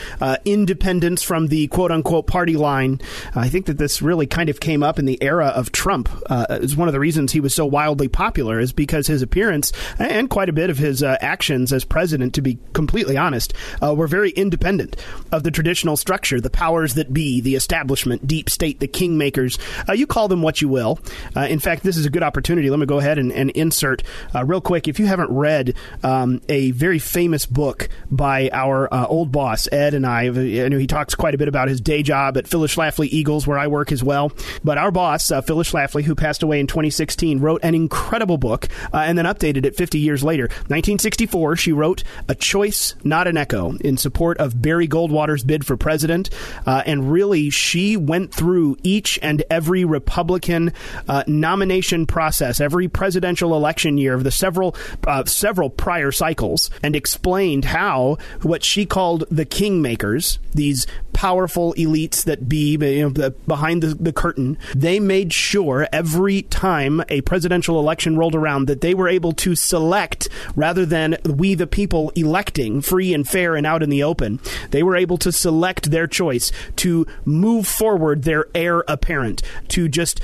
independence from the quote-unquote party line. I think that this really kind of came up in the era of Trump. It's one of the reasons he was so wildly popular is because his appearance and quite a bit of his actions as president, to be completely honest, were very independent of the traditional structure, the powers that be, the establishment, deep state, the kingmakers. You call them what you will. In fact, this is a good opportunity. Let me go ahead and insert real quick. If you haven't read a very famous book by our old boss, Ed, and I know he talks quite a bit about his day job at Phyllis Schlafly Eagles, where I work as well. But our boss, Phyllis Schlafly, who passed away in 2016, wrote an incredible book and then updated it 50 years later. 1964, she wrote A Choice, Not an Echo, in support of Barry Goldwater's bid for president. And really, she went through each and every Republican nomination process, every presidential election year of the several prior cycles, and explained how what she called the kingmakers, these powerful elites that be behind the curtain, they made sure every time a presidential election rolled around that they were able to select, rather than we the people electing free and fair and out in the open, they were able to select their choice to move forward their heir apparent, to just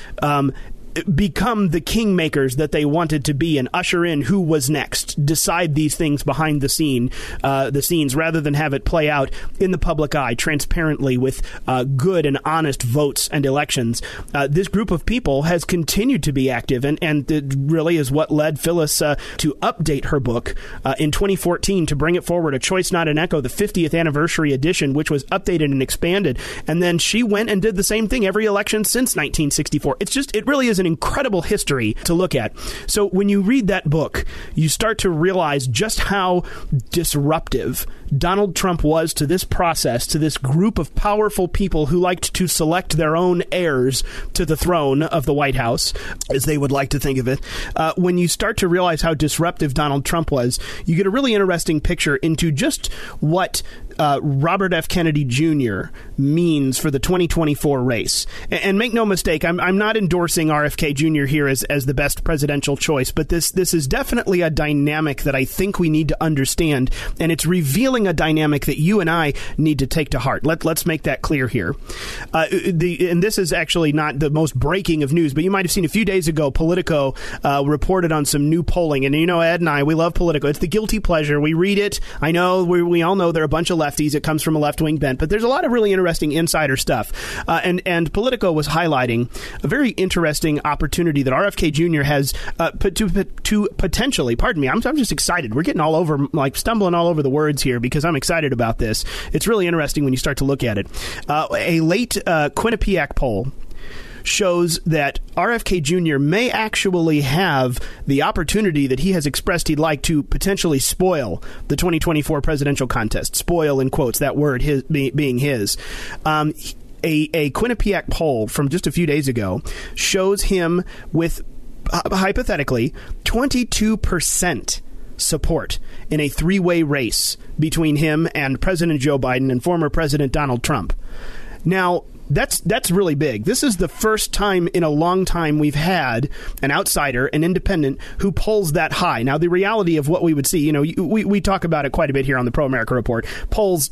become the kingmakers that they wanted to be and usher in who was next, decide these things behind the scenes rather than have it play out in the public eye transparently with good and honest votes and elections. This group of people has continued to be active, and it really is what led Phyllis to update her book in 2014 to bring it forward, A Choice Not an Echo, the 50th anniversary edition, which was updated and expanded. And then she went and did the same thing every election since 1964. It really is an incredible history to look at. So when you read that book, you start to realize just how disruptive Donald Trump was to this process, to this group of powerful people who liked to select their own heirs to the throne of the White House, as they would like to think of it. When you start to realize how disruptive Donald Trump was, you get a really interesting picture into just what Robert F. Kennedy Jr. means for the 2024 race. And make no mistake, I'm not endorsing RFK Jr. here as the best presidential choice, but this is definitely a dynamic that I think we need to understand, and it's revealing a dynamic that you and I need to take to heart. Let's make that clear here. And this is actually not the most breaking of news, but you might have seen a few days ago, Politico reported on some new polling, and you know, Ed and I, we love Politico. It's the guilty pleasure. We read it. I know we all know there are a bunch of lefties. It comes from a left-wing bent, but there's a lot of really interesting insider stuff. And Politico was highlighting a very interesting opportunity that RFK Jr. has to potentially, pardon me, I'm just excited. We're getting all over, like stumbling all over the words here because I'm excited about this. It's really interesting when you start to look at it. A late Quinnipiac poll shows that RFK Jr. may actually have the opportunity that he has expressed he'd like to potentially spoil the 2024 presidential contest. Spoil in quotes, that word being his. A Quinnipiac poll from just a few days ago shows him with, hypothetically, 22% support in a three-way race between him and President Joe Biden and former President Donald Trump. Now, that's really big. This is the first time in a long time we've had an outsider, an independent, who polls that high. Now, the reality of what we would see, you know, we talk about it quite a bit here on the Pro America Report. Polls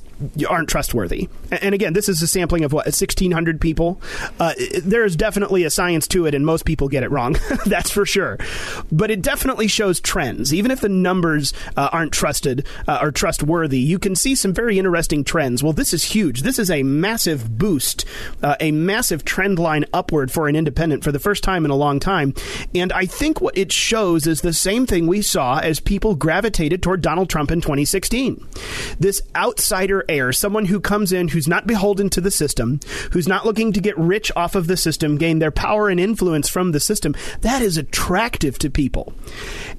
aren't trustworthy. And again, this is a sampling of, what, 1,600 people? There is definitely a science to it, and most people get it wrong. That's for sure. But it definitely shows trends. Even if the numbers aren't trusted or trustworthy, you can see some very interesting trends. Well, this is huge. This is a massive boost, a massive trend line upward for an independent for the first time in a long time. And I think what it shows is the same thing we saw as people gravitated toward Donald Trump in 2016. This outsider heir, someone who comes in who's not beholden to the system, who's not looking to get rich off of the system, gain their power and influence from the system, that is attractive to people.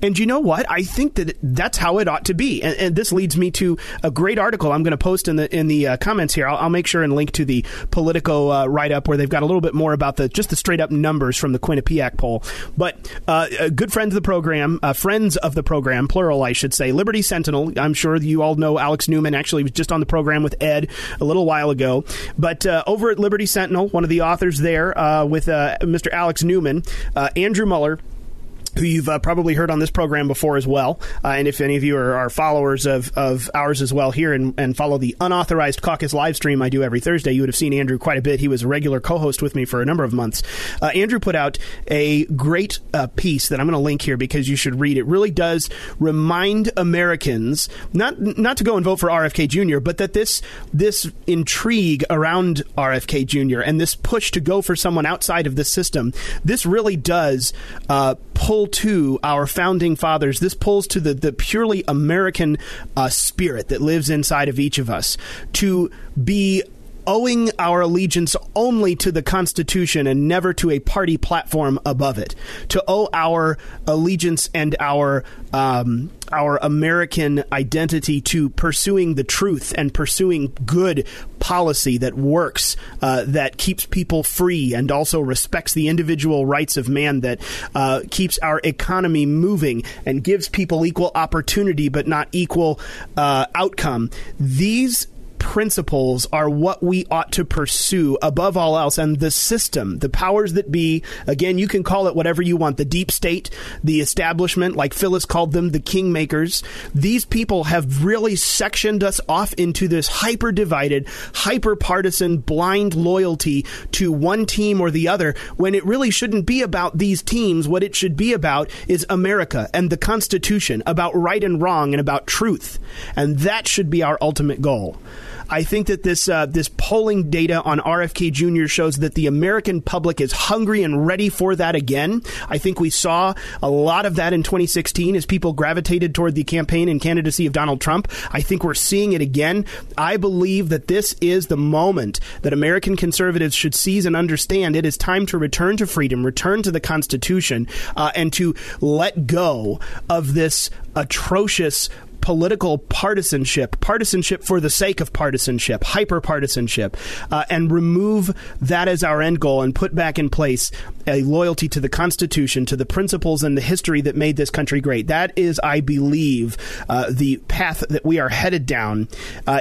And you know what? I think that that's how it ought to be. And this leads me to a great article I'm going to post in the comments here. I'll make sure and link to the Politico write-up where they've got a little bit more about the straight-up numbers from the Quinnipiac poll. But good friends of the program, plural, I should say, Liberty Sentinel. I'm sure you all know Alex Newman. Actually, he was just on the program with Ed a little while ago. But over at Liberty Sentinel, one of the authors there with Mr. Alex Newman, Andrew Muller, who you've probably heard on this program before as well. And if any of you are followers of ours as well here and follow the Unauthorized Caucus live stream I do every Thursday, you would have seen Andrew quite a bit. He was a regular co-host with me for a number of months. Andrew put out a great piece that I'm going to link here because you should read. It really does remind Americans, not to go and vote for RFK Jr., but that this intrigue around RFK Jr. and this push to go for someone outside of the system, this really does pull to our founding fathers. This pulls to the purely American spirit that lives inside of each of us to be owing our allegiance only to the Constitution and never to a party platform above it, to owe our allegiance and our American identity to pursuing the truth and pursuing good policy that works, that keeps people free and also respects the individual rights of man, that keeps our economy moving and gives people equal opportunity but not equal outcome. These principles are what we ought to pursue above all else, and the system, the powers that be, again, you can call it whatever you want, the deep state, the establishment, like Phyllis called them, the kingmakers. These people have really sectioned us off into this hyper-divided, hyper-partisan, blind loyalty to one team or the other, when it really shouldn't be about these teams. What it should be about is America and the Constitution, about right and wrong and about truth, and that should be our ultimate goal. I think that this polling data on RFK Jr. shows that the American public is hungry and ready for that again. I think we saw a lot of that in 2016 as people gravitated toward the campaign and candidacy of Donald Trump. I think we're seeing it again. I believe that this is the moment that American conservatives should seize and understand it is time to return to freedom, return to the Constitution, and to let go of this atrocious political partisanship for the sake of partisanship, hyper-partisanship, and remove that as our end goal and put back in place a loyalty to the Constitution, to the principles and the history that made this country great. That is, I believe, the path that we are headed down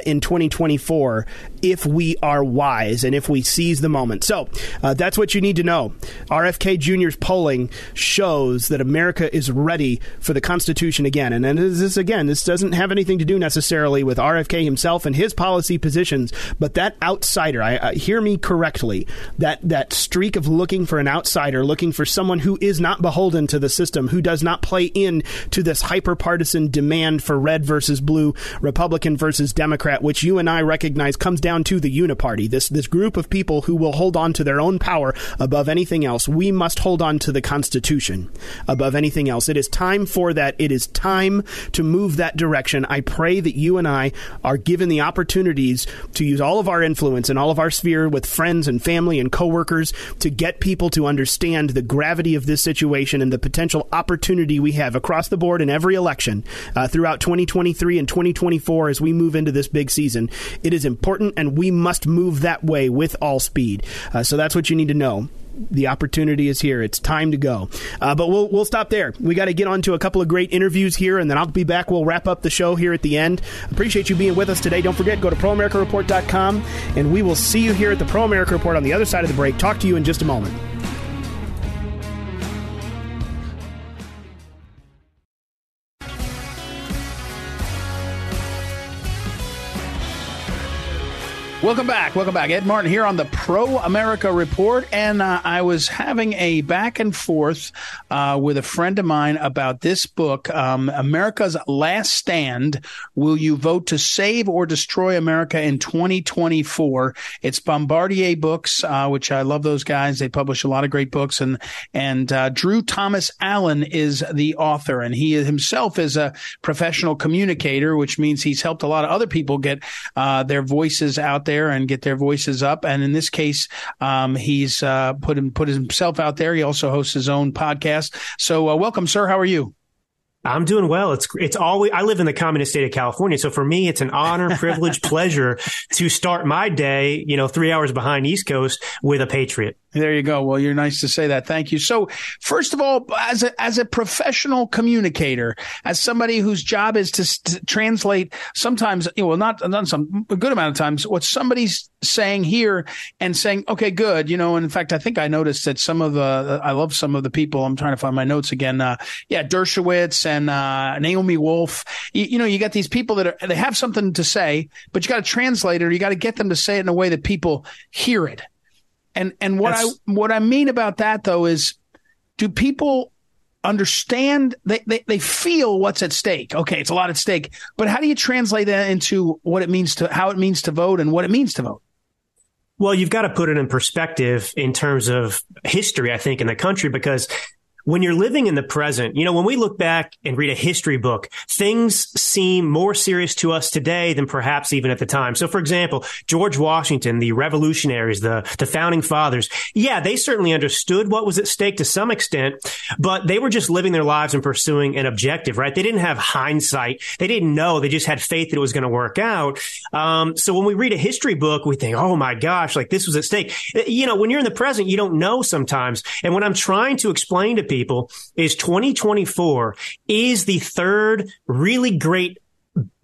in 2024 if we are wise and if we seize the moment. So that's what you need to know. RFK Jr.'s polling shows that America is ready for the Constitution again. And this doesn't have anything to do necessarily with RFK himself and his policy positions, but that outsider, hear me correctly, that streak of looking for an outsider, looking for someone who is not beholden to the system, who does not play in to this hyper-partisan demand for red versus blue, Republican versus Democrat, which you and I recognize comes down to the uniparty, this group of people who will hold on to their own power above anything else. We must hold on to the Constitution above anything else. It is time for that. It is time to move that direction. I pray that you and I are given the opportunities to use all of our influence and all of our sphere with friends and family and coworkers to get people to understand the gravity of this situation and the potential opportunity we have across the board in every election throughout 2023 and 2024 as we move into this big season. It is important, and we must move that way with all speed. So that's what you need to know. The opportunity is here. It's time to go. But we'll stop there. We got to get on to a couple of great interviews here, and then I'll be back. We'll wrap up the show here at the end. Appreciate you being with us today. Don't forget, go to ProAmericaReport.com, and we will see you here at the Pro America Report on the other side of the break. Talk to you in just a moment. Welcome back. Ed Martin here on the Pro America Report, and I was having a back and forth with a friend of mine about this book, America's Last Stand, Will You Vote to Save or Destroy America in 2024? It's Bombardier Books, which I love those guys. They publish a lot of great books, and Drew Thomas Allen is the author, and he himself is a professional communicator, which means he's helped a lot of other people get their voices out there and get their voices up. And in this case, he's put himself out there. He also hosts his own podcast. So welcome, sir. How are you? I'm doing well. It's always, I live in the communist state of California. So for me, it's an honor, privilege, pleasure to start my day, 3 hours behind East Coast with a patriot. There you go. Well, you're nice to say that. Thank you. So first of all, as a professional communicator, as somebody whose job is to translate sometimes, not some a good amount of times what somebody's saying here and saying, okay, good. And in fact, I think I noticed that I love some of the people. I'm trying to find my notes again. Dershowitz and Naomi Wolf. You got these people they have something to say, but you got to translate it, or you got to get them to say it in a way that people hear it. And what I mean about that, though, is do people understand? They feel what's at stake. Okay, it's a lot at stake. But how do you translate that into how it means to vote and what it means to vote? Well, you've got to put it in perspective in terms of history, I think, in the country, because when you're living in the present, when we look back and read a history book, things seem more serious to us today than perhaps even at the time. So, for example, George Washington, the revolutionaries, the founding fathers, they certainly understood what was at stake to some extent, but they were just living their lives and pursuing an objective, right? They didn't have hindsight. They didn't know. They just had faith that it was going to work out. So when we read a history book, we think, oh my gosh, like this was at stake. When you're in the present, you don't know sometimes. And when I'm trying to explain to people is 2024 is the third really great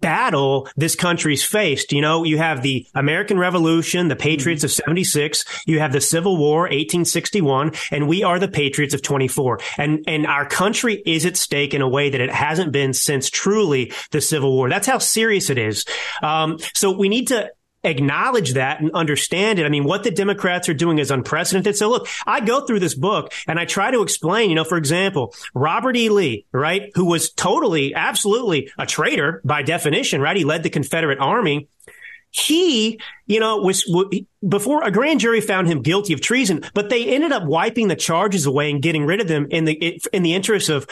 battle this country's faced. You have the American Revolution, the Patriots of 76, you have the Civil War, 1861, and we are the Patriots of 24. And our country is at stake in a way that it hasn't been since truly the Civil War. That's how serious it is. So we need to acknowledge that and understand it. I mean, what the Democrats are doing is unprecedented. So look, I go through this book and I try to explain, for example, Robert E. Lee, right, who was absolutely a traitor by definition, right? He led the Confederate Army. He, you know, was before a grand jury found him guilty of treason, but they ended up wiping the charges away and getting rid of them in the interest of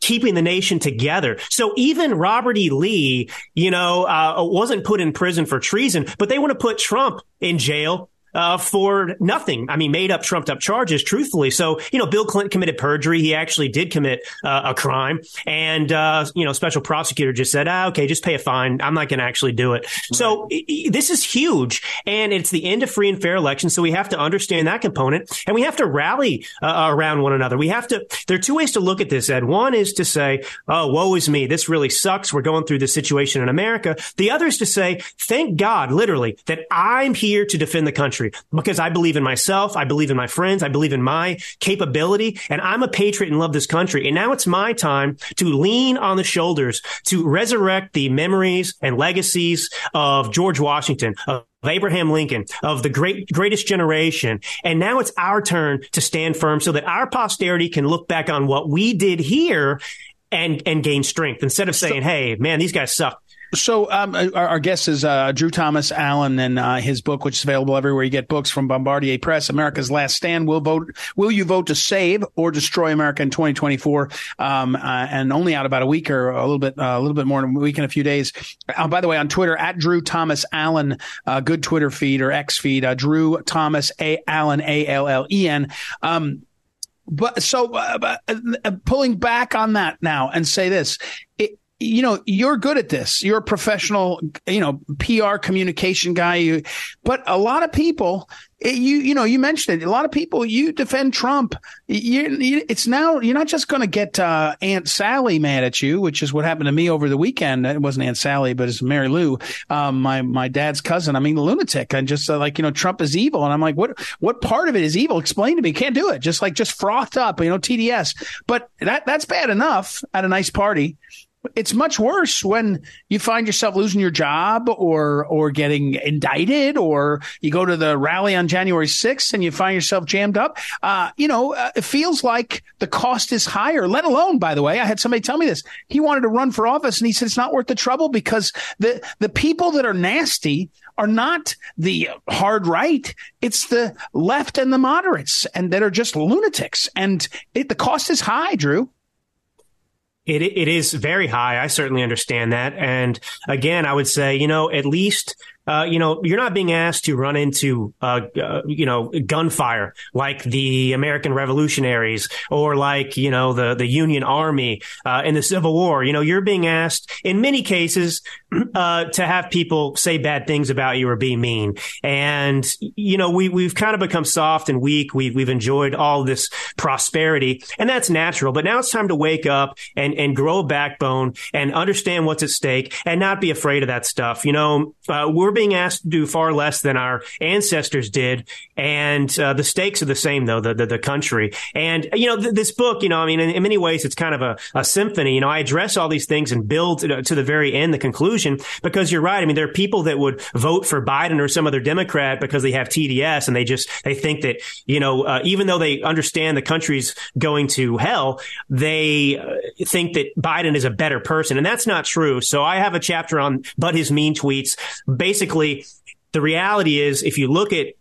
keeping the nation together. So even Robert E. Lee, you know, wasn't put in prison for treason, but they want to put Trump in jail for nothing. I mean, made up, trumped up charges, truthfully. So, you know, Bill Clinton committed perjury. He actually did commit a crime. And, you know, special prosecutor just said, OK, just pay a fine. I'm not going to actually do it. Right. So this is huge. And it's the end of free and fair elections. So we have to understand that component, and we have to rally around one another. We have to. There are two ways to look at this, Ed. One is to say, oh, woe is me. This really sucks. We're going through this situation in America. The other is to say, thank God, literally, that I'm here to defend the country. Because I believe in myself, I believe in my friends, I believe in my capability, and I'm a patriot and love this country. And now it's my time to lean on the shoulders to resurrect the memories and legacies of George Washington, of Abraham Lincoln, of the greatest generation. And now it's our turn to stand firm so that our posterity can look back on what we did here and gain strength, instead of saying, hey, man, these guys suck. So our guest is Drew Thomas Allen, and his book, which is available everywhere you get books, from Bombardier Press, America's Last Stand. Will you vote to save or destroy America in 2024? And only out about a week, or a little bit more than a week and a few days. By the way, on Twitter, at Drew Thomas Allen, good Twitter feed or X feed, Drew Thomas Allen, A-L-L-E-N. But pulling back on that now and say this. You know, you're good at this. You're a professional, you know, PR communication guy. But a lot of people, you mentioned it. A lot of people, you defend Trump. It's now, you're not just going to get Aunt Sally mad at you, which is what happened to me over the weekend. It wasn't Aunt Sally, but it's Mary Lou, my dad's cousin. I mean, lunatic. And just like, you know, Trump is evil. And I'm like, what part of it is evil? Explain to me. Can't do it. Just frothed up, you know, TDS. But that's bad enough at a nice party. It's much worse when you find yourself losing your job or getting indicted, or you go to the rally on January 6th and you find yourself jammed up. It feels like the cost is higher, let alone, by the way, I had somebody tell me this. He wanted to run for office, and he said it's not worth the trouble because the people that are nasty are not the hard right. It's the left and the moderates, and that are just lunatics. And the cost is high, Drew. It is very high. I certainly understand that. And again, I would say, you know, at least, you're not being asked to run into, gunfire like the American revolutionaries, or like, you know, the Union Army in the Civil War. You know, you're being asked in many cases to have people say bad things about you or be mean. And, you know, we've kind of become soft and weak. We've enjoyed all this prosperity, and that's natural. But now it's time to wake up and grow a backbone and understand what's at stake and not be afraid of that stuff. You know, we're being asked to do far less than our ancestors did. And the stakes are the same, though, the country. And, you know, this book, you know, I mean, in many ways, it's kind of a symphony. You know, I address all these things and build to the very end, the conclusion, because you're right. I mean, there are people that would vote for Biden or some other Democrat because they have TDS, and they think that, you know, even though they understand the country's going to hell, they think that Biden is a better person. And that's not true. So I have a chapter on But His Mean Tweets. Basically, the reality is, if you look at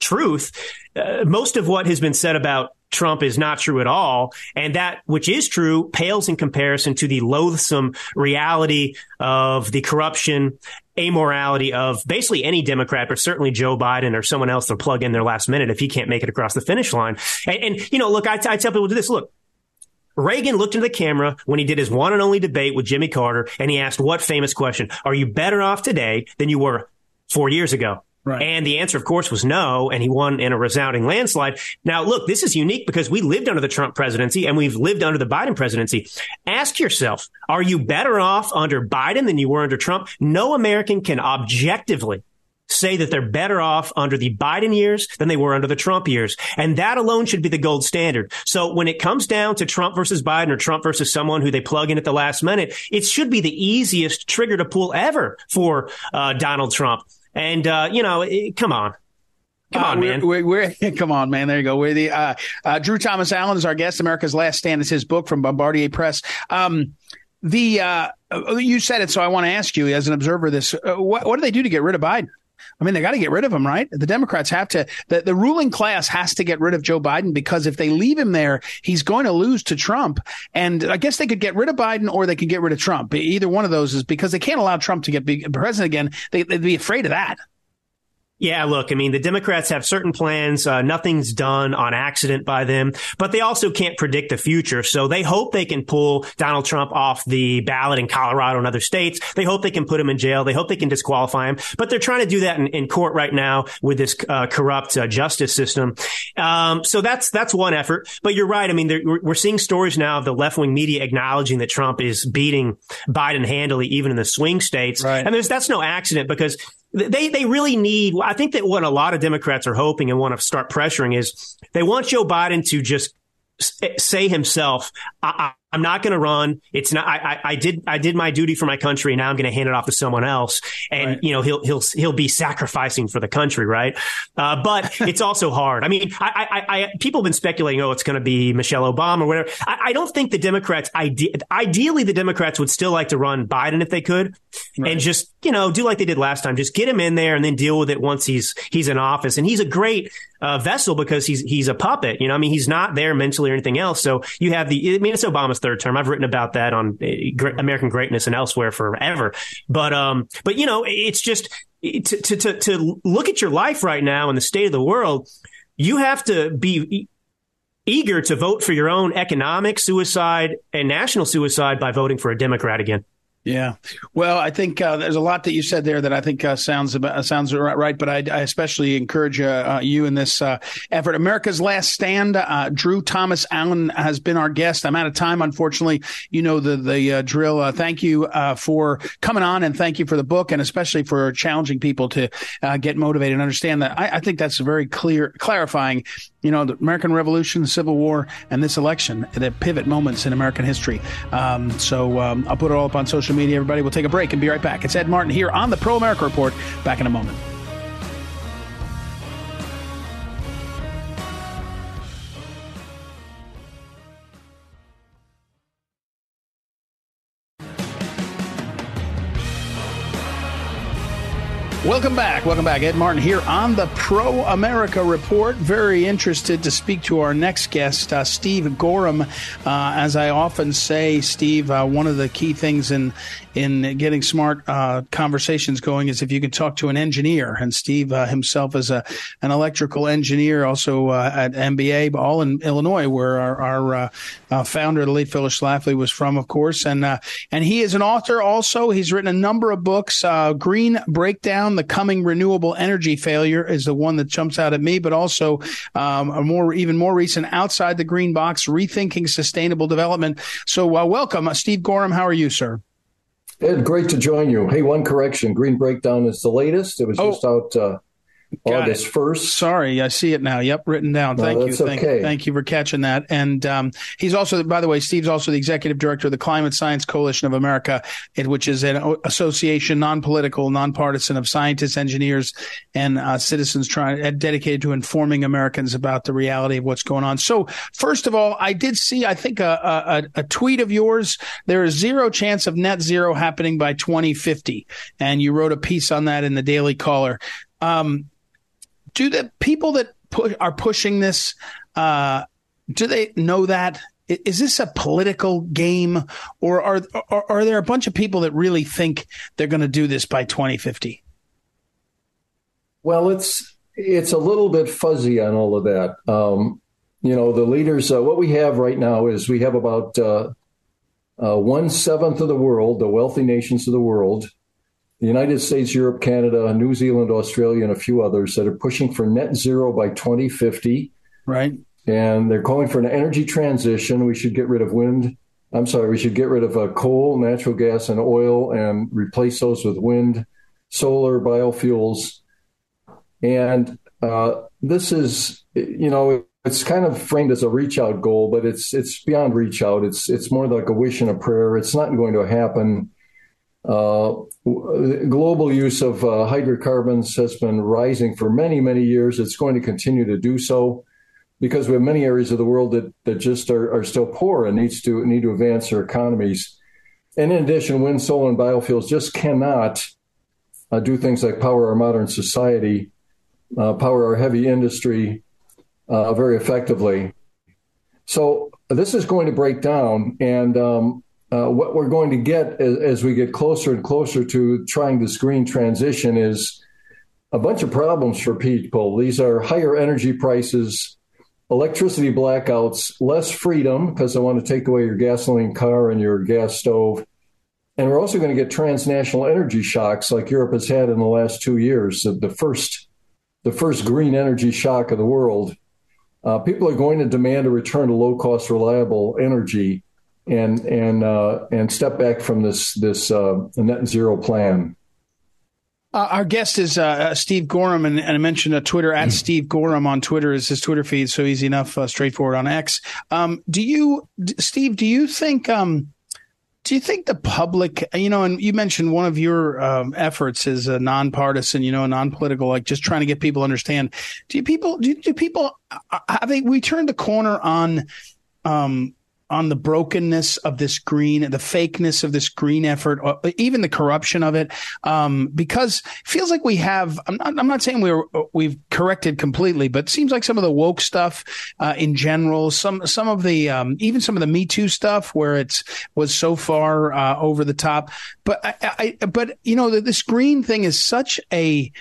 truth, most of what has been said about Trump is not true at all. And that which is true pales in comparison to the loathsome reality of the corruption, amorality of basically any Democrat, but certainly Joe Biden or someone else to plug in their last minute if he can't make it across the finish line. And you know, look, I tell people this, look. Reagan looked into the camera when he did his one and only debate with Jimmy Carter, and he asked what famous question? Are you better off today than you were 4 years ago? Right. And the answer, of course, was no. And he won in a resounding landslide. Now, look, this is unique because we lived under the Trump presidency and we've lived under the Biden presidency. Ask yourself, are you better off under Biden than you were under Trump? No American can objectively say that they're better off under the Biden years than they were under the Trump years. And that alone should be the gold standard. So when it comes down to Trump versus Biden, or Trump versus someone who they plug in at the last minute, it should be the easiest trigger to pull ever for Donald Trump. And, come on. Come on, man. There you go. We're the Drew Thomas Allen is our guest. America's Last Stand is his book from Bombardier Press. The you said it, so I want to ask you as an observer this. What do they do to get rid of Biden? I mean, they got to get rid of him, right? The Democrats have to. The ruling class has to get rid of Joe Biden, because if they leave him there, he's going to lose to Trump. And I guess they could get rid of Biden or they could get rid of Trump. Either one of those, is because they can't allow Trump to be president again. They'd be afraid of that. Yeah, look, I mean, the Democrats have certain plans. Nothing's done on accident by them, but they also can't predict the future. So they hope they can pull Donald Trump off the ballot in Colorado and other states. They hope they can put him in jail. They hope they can disqualify him. But they're trying to do that in court right now with this corrupt justice system. So that's one effort. But you're right. I mean, we're seeing stories now of the left-wing media acknowledging that Trump is beating Biden handily, even in the swing states. Right. And that's no accident, because They really need, I think that what a lot of Democrats are hoping and want to start pressuring is they want Joe Biden to just say himself, I'm not going to run. It's not. I did my duty for my country. Now I'm going to hand it off to someone else, and right. You know, he'll be sacrificing for the country, right? But it's also hard. I mean, I people have been speculating, oh, it's going to be Michelle Obama or whatever. I don't think the Democrats ideally the Democrats would still like to run Biden if they could, right. And just do like they did last time, just get him in there and then deal with it once he's in office. And he's a great vessel because he's a puppet. You know, I mean, he's not there mentally or anything else. So you have it's Obama's third term. I've written about that on American Greatness and elsewhere forever. But it's just to look at your life right now and the state of the world. You have to be eager to vote for your own economic suicide and national suicide by voting for a Democrat again. Yeah. Well, I think there's a lot that you said there that I think sounds right. But I especially encourage you in this effort. America's Last Stand. Drew Thomas Allen has been our guest. I'm out of time, unfortunately. You know the drill. Thank you for coming on, and thank you for the book, and especially for challenging people to get motivated and understand that. I think that's very clear, clarifying. The American Revolution, the Civil War, and this election, the pivot moments in American history. So I'll put it all up on social media, everybody. We'll take a break and be right back. It's Ed Martin here on the Pro America Report. Back in a moment. Welcome back. Ed Martin here on the Pro America Report. Very interested to speak to our next guest, Steve Goreham. As I often say, Steve, one of the key things in getting smart conversations going is if you can talk to an engineer. And Steve himself is an electrical engineer, also at MBA, all in Illinois, where our founder, the late Phyllis Schlafly, was from, of course. And he is an author also. He's written a number of books. Green Breakdown, The Coming Renewable Energy Failure is the one that jumps out at me, but also even more recent, Outside the Green Box, Rethinking Sustainable Development. So welcome, Steve Goreham. How are you, sir? Ed, great to join you. Hey, one correction. Green Breakdown is the latest. It was just out August 1st. Sorry, I see it now. Yep, written down. Thank you. Thank you for catching that. And he's also, by the way, Steve's also the executive director of the Climate Science Coalition of America, which is an association, non-political, nonpartisan, of scientists, engineers, and citizens dedicated to informing Americans about the reality of what's going on. So first of all, I did see, I think, a tweet of yours. There is zero chance of net zero happening by 2050. And you wrote a piece on that in the Daily Caller. Do the people that are pushing this, do they know that? Is this a political game, or are there a bunch of people that really think they're going to do this by 2050? Well, it's a little bit fuzzy on all of that. The leaders, what we have right now is we have about 1/7 of the world, the wealthy nations of the world, the United States, Europe, Canada, New Zealand, Australia, and a few others that are pushing for net zero by 2050. Right. And they're calling for an energy transition. We should get rid of coal, natural gas, and oil, and replace those with wind, solar, biofuels. And this is, it's kind of framed as a reach out goal, but it's beyond reach out. It's more like a wish and a prayer. It's not going to happen. Global use of hydrocarbons has been rising for many, many years. It's going to continue to do so because we have many areas of the world that just are still poor and need to advance their economies. And in addition, wind, solar, and biofuels just cannot do things like power our modern society, power our heavy industry very effectively. So this is going to break down. And what we're going to get as we get closer and closer to trying this green transition is a bunch of problems for people. These are higher energy prices, electricity blackouts, less freedom because they want to take away your gasoline car and your gas stove. And we're also going to get transnational energy shocks like Europe has had in the last 2 years, the first green energy shock of the world. People are going to demand a return to low-cost, reliable energy and step back from this net zero plan. Our guest is Steve Goreham, and I mentioned a Twitter @ Steve Goreham on Twitter is his Twitter feed, so easy enough, straightforward on X. Steve? Do you think the public, and you mentioned one of your efforts is a nonpartisan, non-political, like just trying to get people to understand. Do people? I think we turned the corner on the brokenness of this green, the fakeness of this green effort, or even the corruption of it, because it feels like we have. I'm not saying we've corrected completely, but it seems like some of the woke stuff in general, some of the even some of the Me Too stuff, where was so far over the top. But this green thing is such a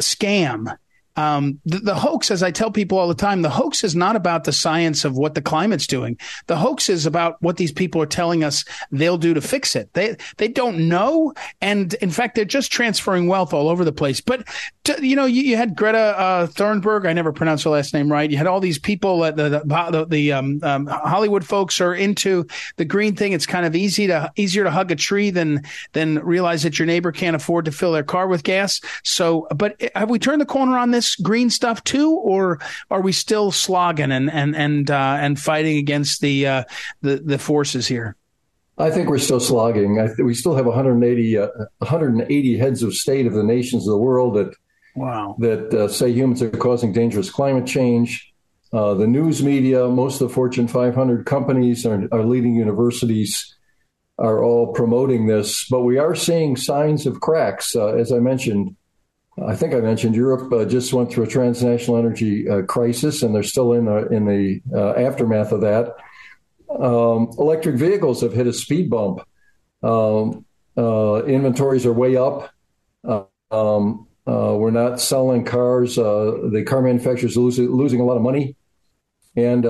scam. The hoax, as I tell people all the time, the hoax is not about the science of what the climate's doing. The hoax is about what these people are telling us they'll do to fix it. They don't know. And in fact, they're just transferring wealth all over the place. But, you had Greta Thunberg. I never pronounced her last name right. You had all these people at the Hollywood folks are into the green thing. It's kind of easier to hug a tree than realize that your neighbor can't afford to fill their car with gas. So, but have we turned the corner on this green stuff too, or are we still slogging and fighting against the forces here? I think we're still slogging. We still have 180 heads of state of the nations of the world that say humans are causing dangerous climate change. The news media, most of the Fortune 500 companies, our leading universities are all promoting this, but we are seeing signs of cracks. As I mentioned, Europe just went through a transnational energy crisis, and they're still in the aftermath of that. Electric vehicles have hit a speed bump. Inventories are way up. We're not selling cars. The car manufacturers are losing a lot of money. And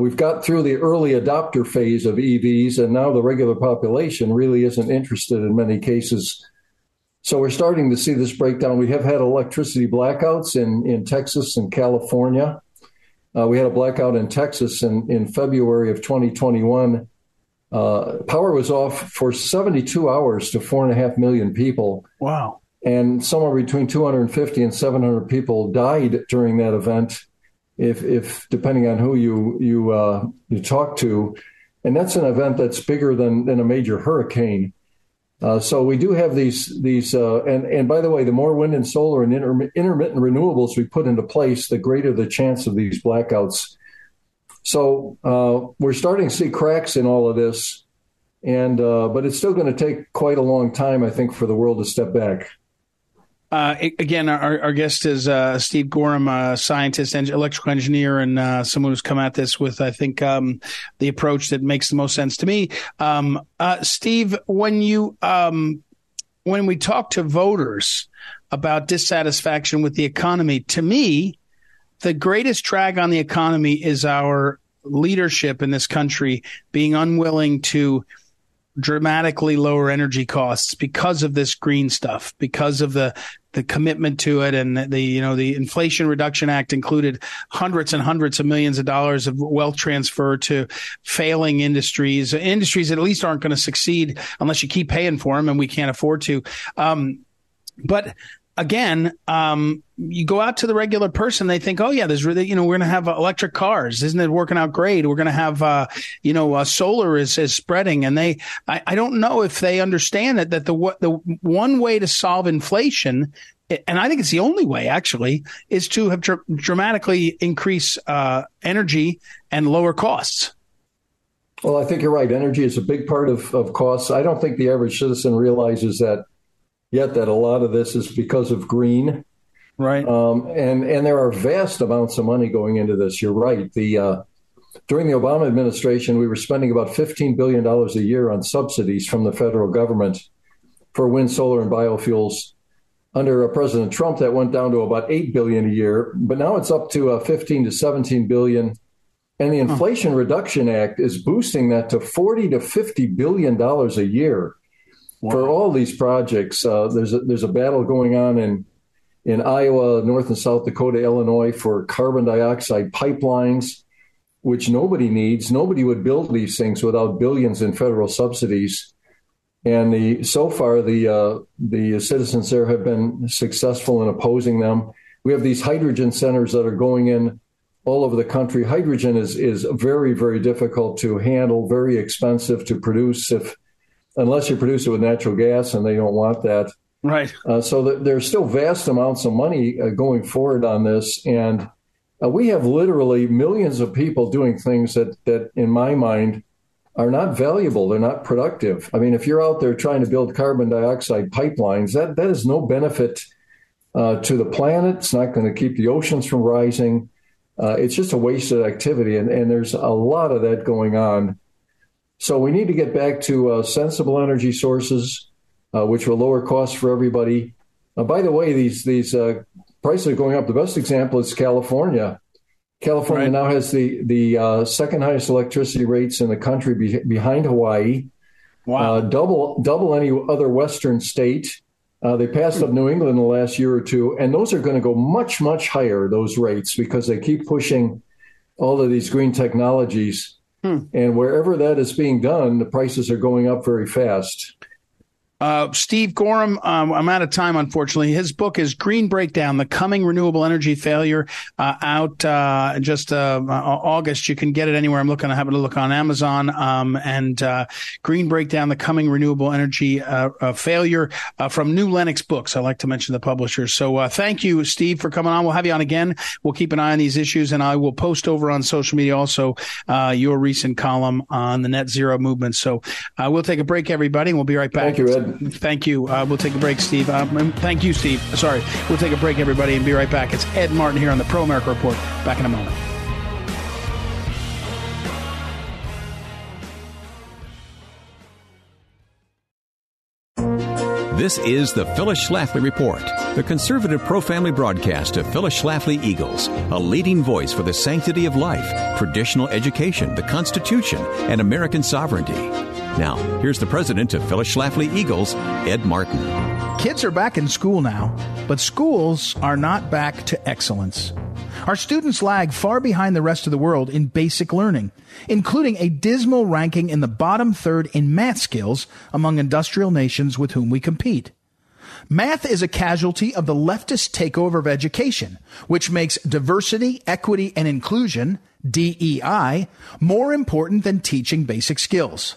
we've got through the early adopter phase of EVs, and now the regular population really isn't interested in many cases. So we're starting to see this breakdown. We have had electricity blackouts in Texas and California. We had a blackout in Texas in February of 2021. Power was off for 72 hours to 4.5 million people. Wow. And somewhere between 250 and 700 people died during that event, if depending on who you talk to. And that's an event that's bigger than a major hurricane. So we do have these and by the way, the more wind and solar and intermittent renewables we put into place, the greater the chance of these blackouts. So we're starting to see cracks in all of this, and but it's still going to take quite a long time, I think, for the world to step back. Again, our guest is Steve Goreham, a scientist, electrical engineer, and someone who's come at this with, I think, the approach that makes the most sense to me. Steve, when we talk to voters about dissatisfaction with the economy, to me, the greatest drag on the economy is our leadership in this country being unwilling to dramatically lower energy costs because of this green stuff, because of the commitment to it. And the Inflation Reduction Act included hundreds and hundreds of millions of dollars of wealth transfer to failing industries that at least aren't going to succeed unless you keep paying for them, and we can't afford to. But again, you go out to the regular person, they think, oh, yeah, there's really, we're going to have electric cars. Isn't it working out great? We're going to have, solar is spreading. And I don't know if they understand that the one way to solve inflation, and I think it's the only way, actually, is to have dramatically increase energy and lower costs. Well, I think you're right. Energy is a big part of costs. I don't think the average citizen realizes that yet, that a lot of this is because of green. Right. And there are vast amounts of money going into this. You're right. During the Obama administration, we were spending about $15 billion a year on subsidies from the federal government for wind, solar, and biofuels. Under President Trump, that went down to about $8 billion a year, but now it's up to 15 to $17 billion. And the Inflation Reduction Act is boosting that to $40 to $50 billion a year. Wow. For all these projects. There's a battle going on in Iowa, North and South Dakota, Illinois for carbon dioxide pipelines, which nobody needs. Nobody would build these things without billions in federal subsidies. And so far, the citizens there have been successful in opposing them. We have these hydrogen centers that are going in all over the country. Hydrogen is very, very difficult to handle, very expensive to produce unless you produce it with natural gas, and they don't want that. Right. So there's still vast amounts of money going forward on this. And we have literally millions of people doing things that, in my mind, are not valuable. They're not productive. I mean, if you're out there trying to build carbon dioxide pipelines, that is no benefit to the planet. It's not going to keep the oceans from rising. It's just a wasted activity. And there's a lot of that going on. So we need to get back to sensible energy sources, which will lower costs for everybody. By the way, these prices are going up. The best example is California. California right. now has the second highest electricity rates in the country behind Hawaii. Wow. Double any other Western state. They passed up New England in the last year or two, and those are going to go much, much higher, those rates, because they keep pushing all of these green technologies. And wherever that is being done, the prices are going up very fast. Steve Goreham, I'm out of time, unfortunately. His book is Green Breakdown, The Coming Renewable Energy Failure, out just August. You can get it anywhere. I'm looking to have a look on Amazon. And Green Breakdown, The Coming Renewable Energy Failure from New Lenox Books. I like to mention the publisher. So thank you, Steve, for coming on. We'll have you on again. We'll keep an eye on these issues, and I will post over on social media also your recent column on the net zero movement. So we'll take a break, everybody, and we'll be right back. Thank you, Ed. Thank you. We'll take a break, Steve. Thank you, Steve. Sorry. We'll take a break, everybody, and be right back. It's Ed Martin here on the Pro America Report. Back in a moment. This is the Phyllis Schlafly Report, the conservative pro-family broadcast of Phyllis Schlafly Eagles, a leading voice for the sanctity of life, traditional education, the Constitution, and American sovereignty. Now, here's the president of Phyllis Schlafly Eagles, Ed Martin. Kids are back in school now, but schools are not back to excellence. Our students lag far behind the rest of the world in basic learning, including a dismal ranking in the bottom third in math skills among industrial nations with whom we compete. Math is a casualty of the leftist takeover of education, which makes diversity, equity, and inclusion, DEI, more important than teaching basic skills.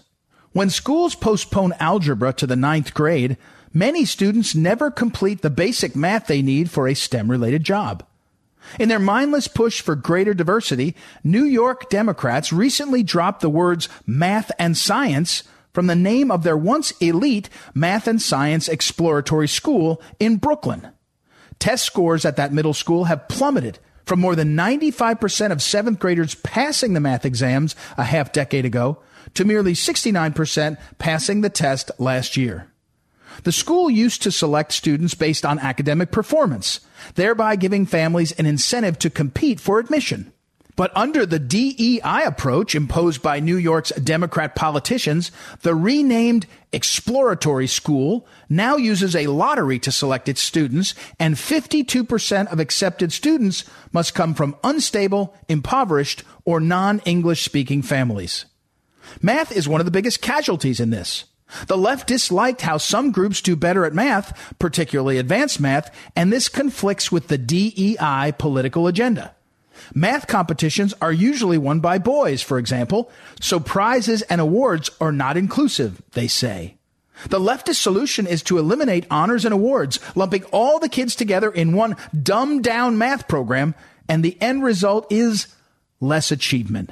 When schools postpone algebra to the 9th grade, many students never complete the basic math they need for a STEM-related job. In their mindless push for greater diversity, New York Democrats recently dropped the words math and science from the name of their once elite math and science exploratory school in Brooklyn. Test scores at that middle school have plummeted from more than 95% of 7th graders passing the math exams a half decade ago to merely 69% passing the test last year. The school used to select students based on academic performance, thereby giving families an incentive to compete for admission. But under the DEI approach imposed by New York's Democrat politicians, the renamed exploratory school now uses a lottery to select its students, and 52% of accepted students must come from unstable, impoverished, or non-English speaking families. Math is one of the biggest casualties in this. The left disliked how some groups do better at math, particularly advanced math, and this conflicts with the DEI political agenda. Math competitions are usually won by boys, for example, so prizes and awards are not inclusive, they say. The leftist solution is to eliminate honors and awards, lumping all the kids together in one dumbed-down math program, and the end result is less achievement.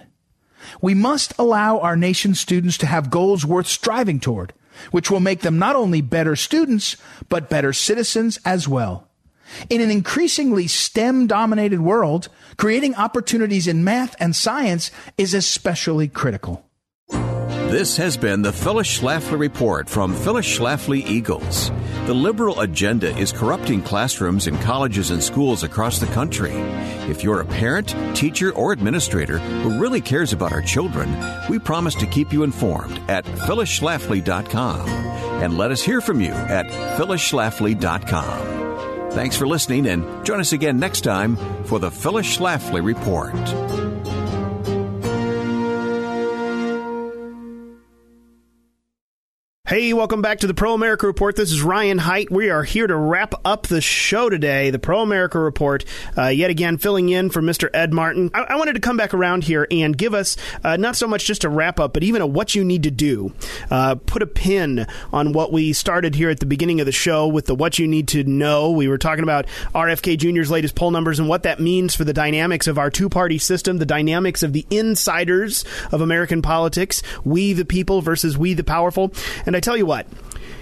We must allow our nation's students to have goals worth striving toward, which will make them not only better students, but better citizens as well. In an increasingly STEM-dominated world, creating opportunities in math and science is especially critical. This has been the Phyllis Schlafly Report from Phyllis Schlafly Eagles. The liberal agenda is corrupting classrooms in colleges and schools across the country. If you're a parent, teacher, or administrator who really cares about our children, we promise to keep you informed at phyllisschlafly.com. And let us hear from you at phyllisschlafly.com. Thanks for listening, and join us again next time for the Phyllis Schlafly Report. Hey, welcome back to the Pro America Report. This is Ryan Haidt. We are here to wrap up the show today, the Pro America Report, yet again filling in for Mr. Ed Martin. I wanted to come back around here and give us not so much just a wrap up, but even a what you need to do. Put a pin on what we started here at the beginning of the show with the what you need to know. We were talking about RFK Jr.'s latest poll numbers and what that means for the dynamics of our two-party system, the dynamics of the insiders of American politics, we the people versus we the powerful. And I tell you what,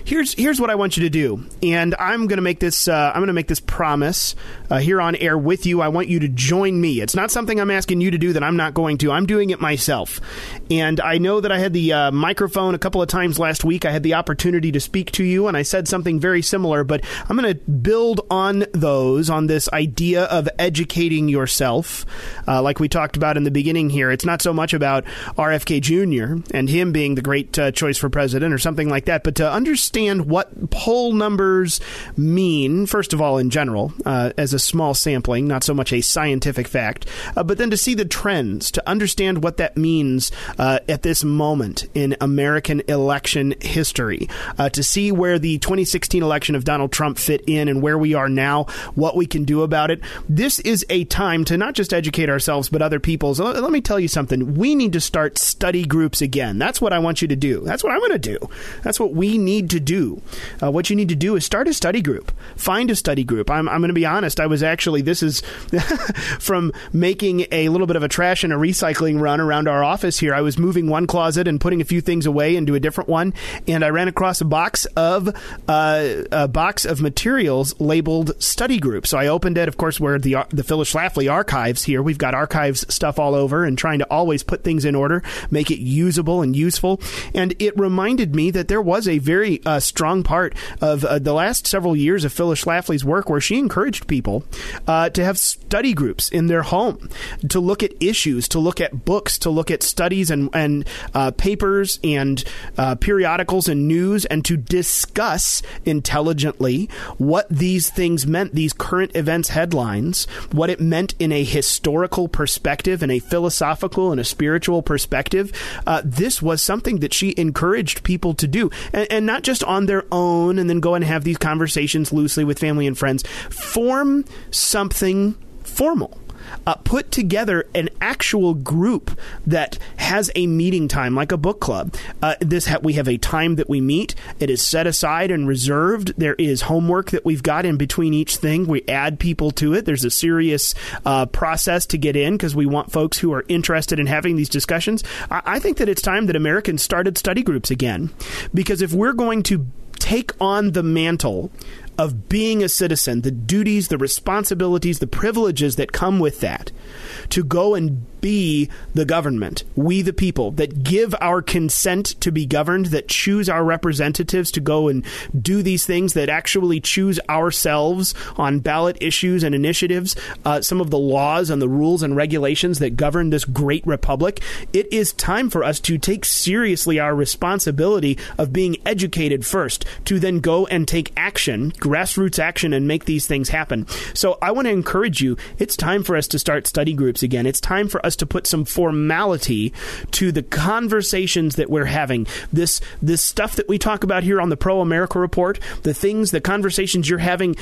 here's what I want you to do, and I'm going to make this promise here on air with you. I want you to join me. It's not something I'm asking you to do that I'm not going to. I'm doing it myself, and I know that I had the microphone a couple of times last week. I had the opportunity to speak to you, and I said something very similar. But I'm going to build on those, on this idea of educating yourself, like we talked about in the beginning here. It's not so much about RFK Jr. and him being the great choice for president or something like that, but to understand what poll numbers mean, first of all, in general, as a small sampling, not so much a scientific fact, but then to see the trends, to understand what that means at this moment in American election history, to see where the 2016 election of Donald Trump fit in and where we are now, what we can do about it. This is a time to not just educate ourselves, but other people's. Let me tell you something. We need to start study groups again. That's what I want you to do. That's what I'm going to do. That's what we need to do. What you need to do is start a study group. Find a study group. I'm going to be honest. I was actually, this is from making a little bit of a trash and a recycling run around our office here. I was moving one closet and putting a few things away into a different one. And I ran across a box of materials labeled study group. So I opened it. Of course, we're the Phyllis Schlafly archives here. We've got archives stuff all over and trying to always put things in order, make it usable and useful. And it reminded me that there was a very strong part of the last several years of Phyllis Schlafly's work where she encouraged people to have study groups in their home, to look at issues, to look at books, to look at studies and papers and periodicals and news, and to discuss intelligently what these things meant, these current events headlines, what it meant in a historical perspective, in a philosophical and a spiritual perspective. This was something that she encouraged people to do, and not just on their own and then go and have these conversations loosely with family and friends. Form something formal. Put together an actual group that has a meeting time, like a book club. We have a time that we meet. It is set aside and reserved. There is homework that we've got in between each thing. We add people to it. There's a serious process to get in because we want folks who are interested in having these discussions. I think that it's time that Americans started study groups again, because if we're going to take on the mantle of being a citizen, the duties, the responsibilities, the privileges that come with that, to go and be the government, we the people, that give our consent to be governed, that choose our representatives to go and do these things, that actually choose ourselves on ballot issues and initiatives, some of the laws and the rules and regulations that govern this great republic. It is time for us to take seriously our responsibility of being educated first, to then go and take action, grassroots action, and make these things happen. So I want to encourage you, it's time for us to start study groups again. It's time for us to put some formality to the conversations that we're having. This stuff that we talk about here on the Pro America Report, the conversations you're having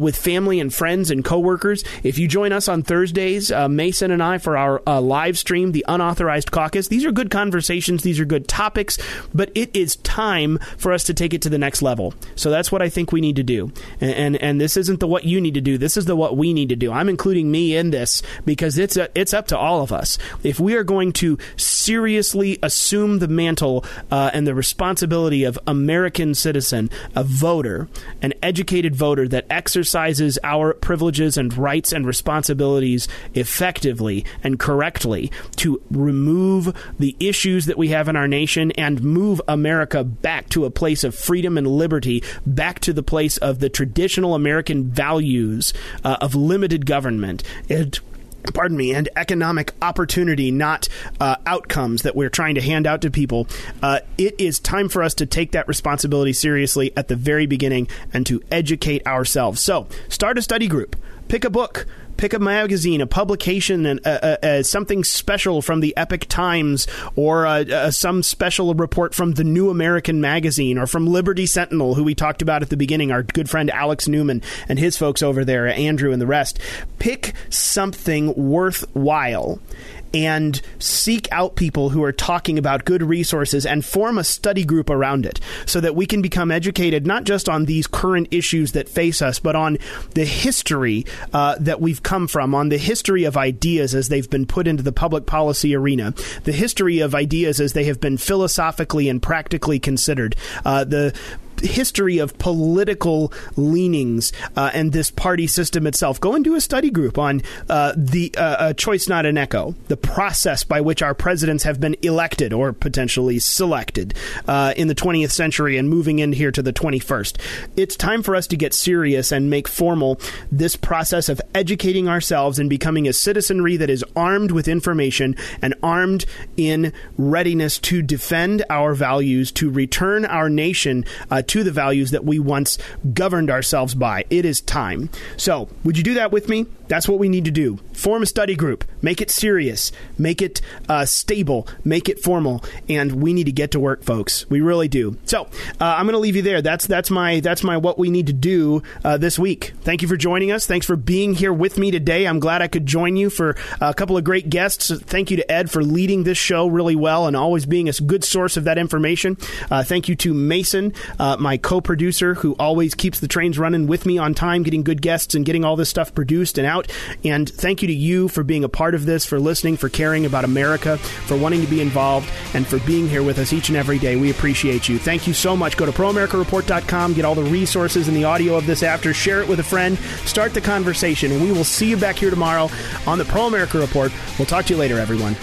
with family and friends and coworkers. If you join us on Thursdays, Mason and I, for our live stream, the Unauthorized Caucus, these are good conversations. These are good topics, but it is time for us to take it to the next level. So that's what I think we need to do. And this isn't the what you need to do. This is the what we need to do. I'm including me in this because it's up to all of us. of us. If we are going to seriously assume the mantle and the responsibility of American citizen, a voter, an educated voter that exercises our privileges and rights and responsibilities effectively and correctly to remove the issues that we have in our nation and move America back to a place of freedom and liberty, back to the place of the traditional American values of limited government and economic opportunity, not outcomes that we're trying to hand out to people. It is time for us to take that responsibility seriously at the very beginning and to educate ourselves. So start a study group, pick a book, pick a magazine, a publication, and something special from the Epic Times, or some special report from the New American Magazine, or from Liberty Sentinel, who we talked about at the beginning, our good friend Alex Newman and his folks over there, Andrew and the rest. Pick something worthwhile and seek out people who are talking about good resources and form a study group around it so that we can become educated, not just on these current issues that face us, but on the history that we've come from, on the history of ideas as they've been put into the public policy arena, the history of ideas as they have been philosophically and practically considered, the history of political leanings and this party system itself. Go and do a study group on A Choice, Not an Echo, the process by which our presidents have been elected or potentially selected in the 20th century and moving in here to the 21st. It's time for us to get serious and make formal this process of educating ourselves and becoming a citizenry that is armed with information and armed in readiness to defend our values, to return our nation to the values that we once governed ourselves by. It is time. So, would you do that with me? That's what we need to do. Form a study group. Make it serious. Make it stable. Make it formal. And we need to get to work, folks. We really do. So, I'm going to leave you there. That's my what we need to do this week. Thank you for joining us. Thanks for being here with me today. I'm glad I could join you for a couple of great guests. Thank you to Ed for leading this show really well and always being a good source of that information. Thank you to Mason, my co-producer, who always keeps the trains running with me on time, getting good guests and getting all this stuff produced and out. And thank you to you for being a part of this, for listening, for caring about America, for wanting to be involved, and for being here with us each and every day. We appreciate you. Thank you so much. Go to ProAmericaReport.com, get all the resources and the audio of this after, share it with a friend, start the conversation, and we will see you back here tomorrow on the Pro America Report. We'll talk to you later, everyone.